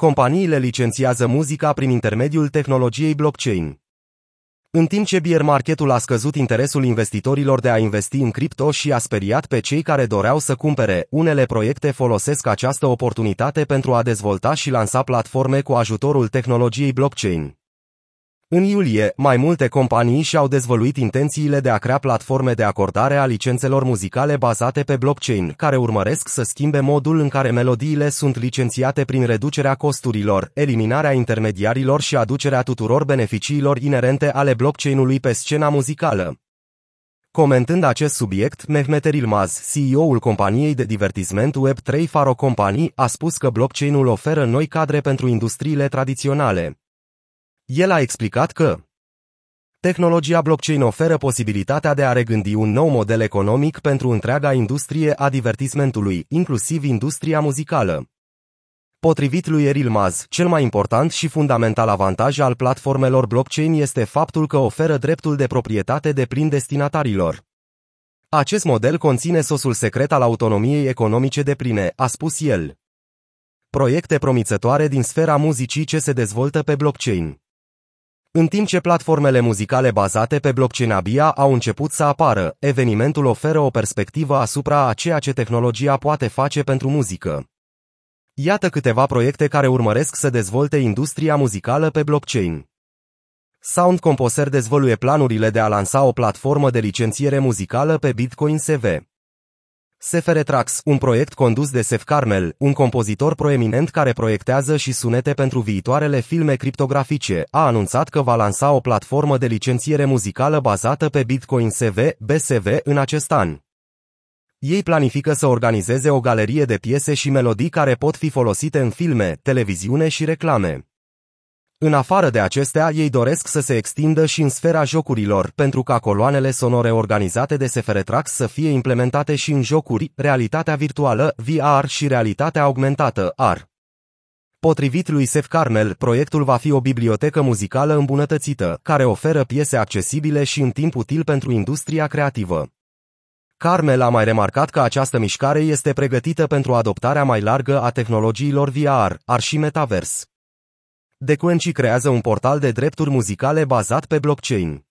Companiile licențiază muzica prin intermediul tehnologiei blockchain. În timp ce bear marketul a scăzut interesul investitorilor de a investi în cripto și a speriat pe cei care doreau să cumpere, unele proiecte folosesc această oportunitate pentru a dezvolta și lansa platforme cu ajutorul tehnologiei blockchain. În iulie, mai multe companii și-au dezvăluit intențiile de a crea platforme de acordare a licențelor muzicale bazate pe blockchain, care urmăresc să schimbe modul în care melodiile sunt licențiate prin reducerea costurilor, eliminarea intermediarilor și aducerea tuturor beneficiilor inerente ale blockchain-ului pe scena muzicală. Comentând acest subiect, Mehmet Erilmaz, CEO-ul companiei de divertisment Web3 Faro Company, a spus că blockchain-ul oferă noi cadre pentru industriile tradiționale. El a explicat că tehnologia blockchain oferă posibilitatea de a regândi un nou model economic pentru întreaga industrie a divertismentului, inclusiv industria muzicală. Potrivit lui Erilmaz, cel mai important și fundamental avantaj al platformelor blockchain este faptul că oferă dreptul de proprietate deplin destinatarilor. Acest model conține sosul secret al autonomiei economice depline, a spus el. Proiecte promițătoare din sfera muzicii ce se dezvoltă pe blockchain. În timp ce platformele muzicale bazate pe blockchain abia au început să apară, evenimentul oferă o perspectivă asupra a ceea ce tehnologia poate face pentru muzică. Iată câteva proiecte care urmăresc să dezvolte industria muzicală pe blockchain. Sound Composer dezvăluie planurile de a lansa o platformă de licențiere muzicală pe Bitcoin SV. SeferaTrax, un proiect condus de Sef Carmel, un compozitor proeminent care proiectează și sunete pentru viitoarele filme criptografice, a anunțat că va lansa o platformă de licențiere muzicală bazată pe Bitcoin SV, BSV, în acest an. Ei planifică să organizeze o galerie de piese și melodii care pot fi folosite în filme, televiziune și reclame. În afară de acestea, ei doresc să se extindă și în sfera jocurilor, pentru ca coloanele sonore organizate de SeferaTrax să fie implementate și în jocuri, realitatea virtuală, VR și realitatea augmentată, AR. Potrivit lui Sef Carmel, proiectul va fi o bibliotecă muzicală îmbunătățită, care oferă piese accesibile și în timp util pentru industria creativă. Carmel a mai remarcat că această mișcare este pregătită pentru adoptarea mai largă a tehnologiilor VR, AR și Metaverse. Decoencii creează un portal de drepturi muzicale bazat pe blockchain.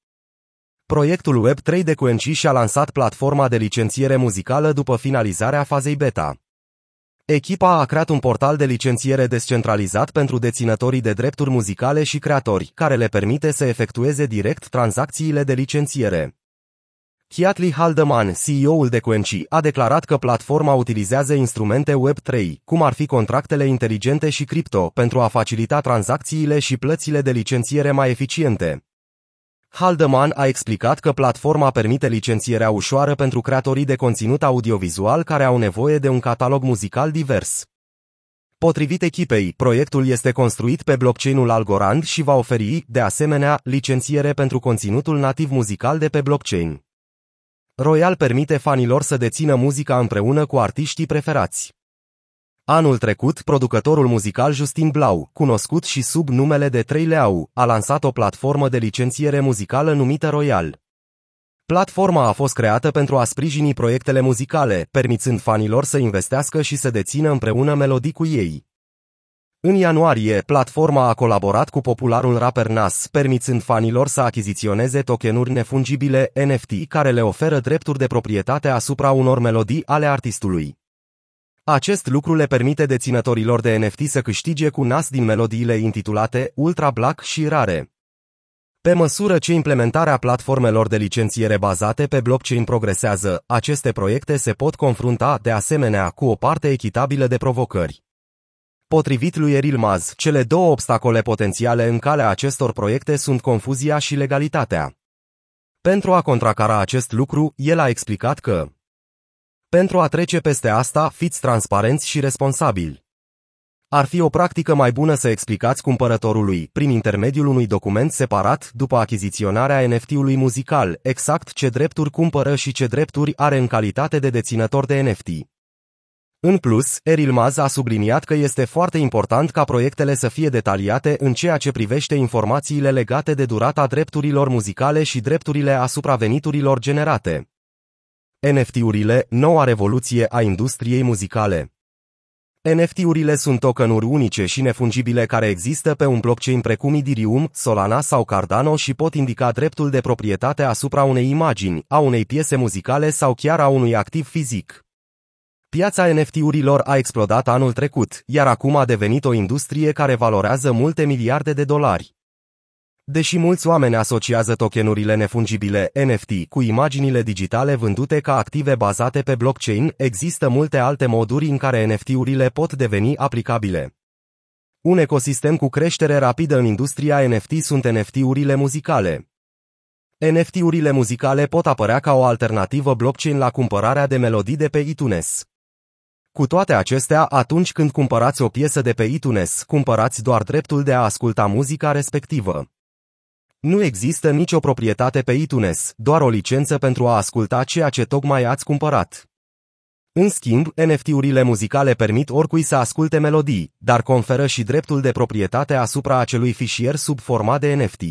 Proiectul Web3 Decoencii și-a lansat platforma de licențiere muzicală după finalizarea fazei beta. Echipa a creat un portal de licențiere descentralizat pentru deținătorii de drepturi muzicale și creatori, care le permite să efectueze direct tranzacțiile de licențiere. Kiatly Haldeman, CEO-ul Decoencii, a declarat că platforma utilizează instrumente Web3, cum ar fi contractele inteligente și cripto, pentru a facilita tranzacțiile și plățile de licențiere mai eficiente. Haldeman a explicat că platforma permite licențierea ușoară pentru creatorii de conținut audiovizual care au nevoie de un catalog muzical divers. Potrivit echipei, proiectul este construit pe blockchain-ul Algorand și va oferi, de asemenea, licențiere pentru conținutul nativ muzical de pe blockchain. Royal permite fanilor să dețină muzica împreună cu artiștii preferați. Anul trecut, producătorul muzical Justin Blau, cunoscut și sub numele de 3LAU, a lansat o platformă de licențiere muzicală numită Royal. Platforma a fost creată pentru a sprijini proiectele muzicale, permițând fanilor să investească și să dețină împreună melodii cu ei. În ianuarie, platforma a colaborat cu popularul rapper Nas, permițând fanilor să achiziționeze tokenuri nefungibile NFT care le oferă drepturi de proprietate asupra unor melodii ale artistului. Acest lucru le permite deținătorilor de NFT să câștige cu Nas din melodiile intitulate Ultra Black și Rare. Pe măsură ce implementarea platformelor de licențiere bazate pe blockchain progresează, aceste proiecte se pot confrunta, de asemenea, cu o parte echitabilă de provocări. Potrivit lui Erilmaz, cele două obstacole potențiale în calea acestor proiecte sunt confuzia și legalitatea. Pentru a contracara acest lucru, el a explicat că pentru a trece peste asta, fiți transparenți și responsabili. Ar fi o practică mai bună să explicați cumpărătorului, prin intermediul unui document separat, după achiziționarea NFT-ului muzical, exact ce drepturi cumpără și ce drepturi are în calitate de deținător de NFT. În plus, Erilmaz a subliniat că este foarte important ca proiectele să fie detaliate în ceea ce privește informațiile legate de durata drepturilor muzicale și drepturile asupra veniturilor generate. NFT-urile, noua revoluție a industriei muzicale. NFT-urile sunt tokenuri unice și nefungibile care există pe un blockchain precum Ethereum, Solana sau Cardano și pot indica dreptul de proprietate asupra unei imagini, a unei piese muzicale sau chiar a unui activ fizic. Piața NFT-urilor a explodat anul trecut, iar acum a devenit o industrie care valorează multe miliarde de dolari. Deși mulți oameni asociază tokenurile nefungibile NFT cu imaginile digitale vândute ca active bazate pe blockchain, există multe alte moduri în care NFT-urile pot deveni aplicabile. Un ecosistem cu creștere rapidă în industria NFT sunt NFT-urile muzicale. NFT-urile muzicale pot apărea ca o alternativă blockchain la cumpărarea de melodii de pe iTunes. Cu toate acestea, atunci când cumpărați o piesă de pe iTunes, cumpărați doar dreptul de a asculta muzica respectivă. Nu există nicio proprietate pe iTunes, doar o licență pentru a asculta ceea ce tocmai ați cumpărat. În schimb, NFT-urile muzicale permit oricui să asculte melodii, dar conferă și dreptul de proprietate asupra acelui fișier sub forma de NFT.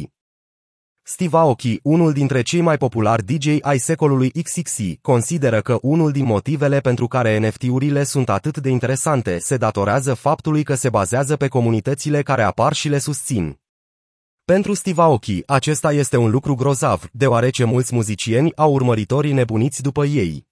Steve Aoki, unul dintre cei mai populari DJ ai secolului XXI, consideră că unul din motivele pentru care NFT-urile sunt atât de interesante se datorează faptului că se bazează pe comunitățile care apar și le susțin. Pentru Steve Aoki, acesta este un lucru grozav, deoarece mulți muzicieni au urmăritori nebuniți după ei.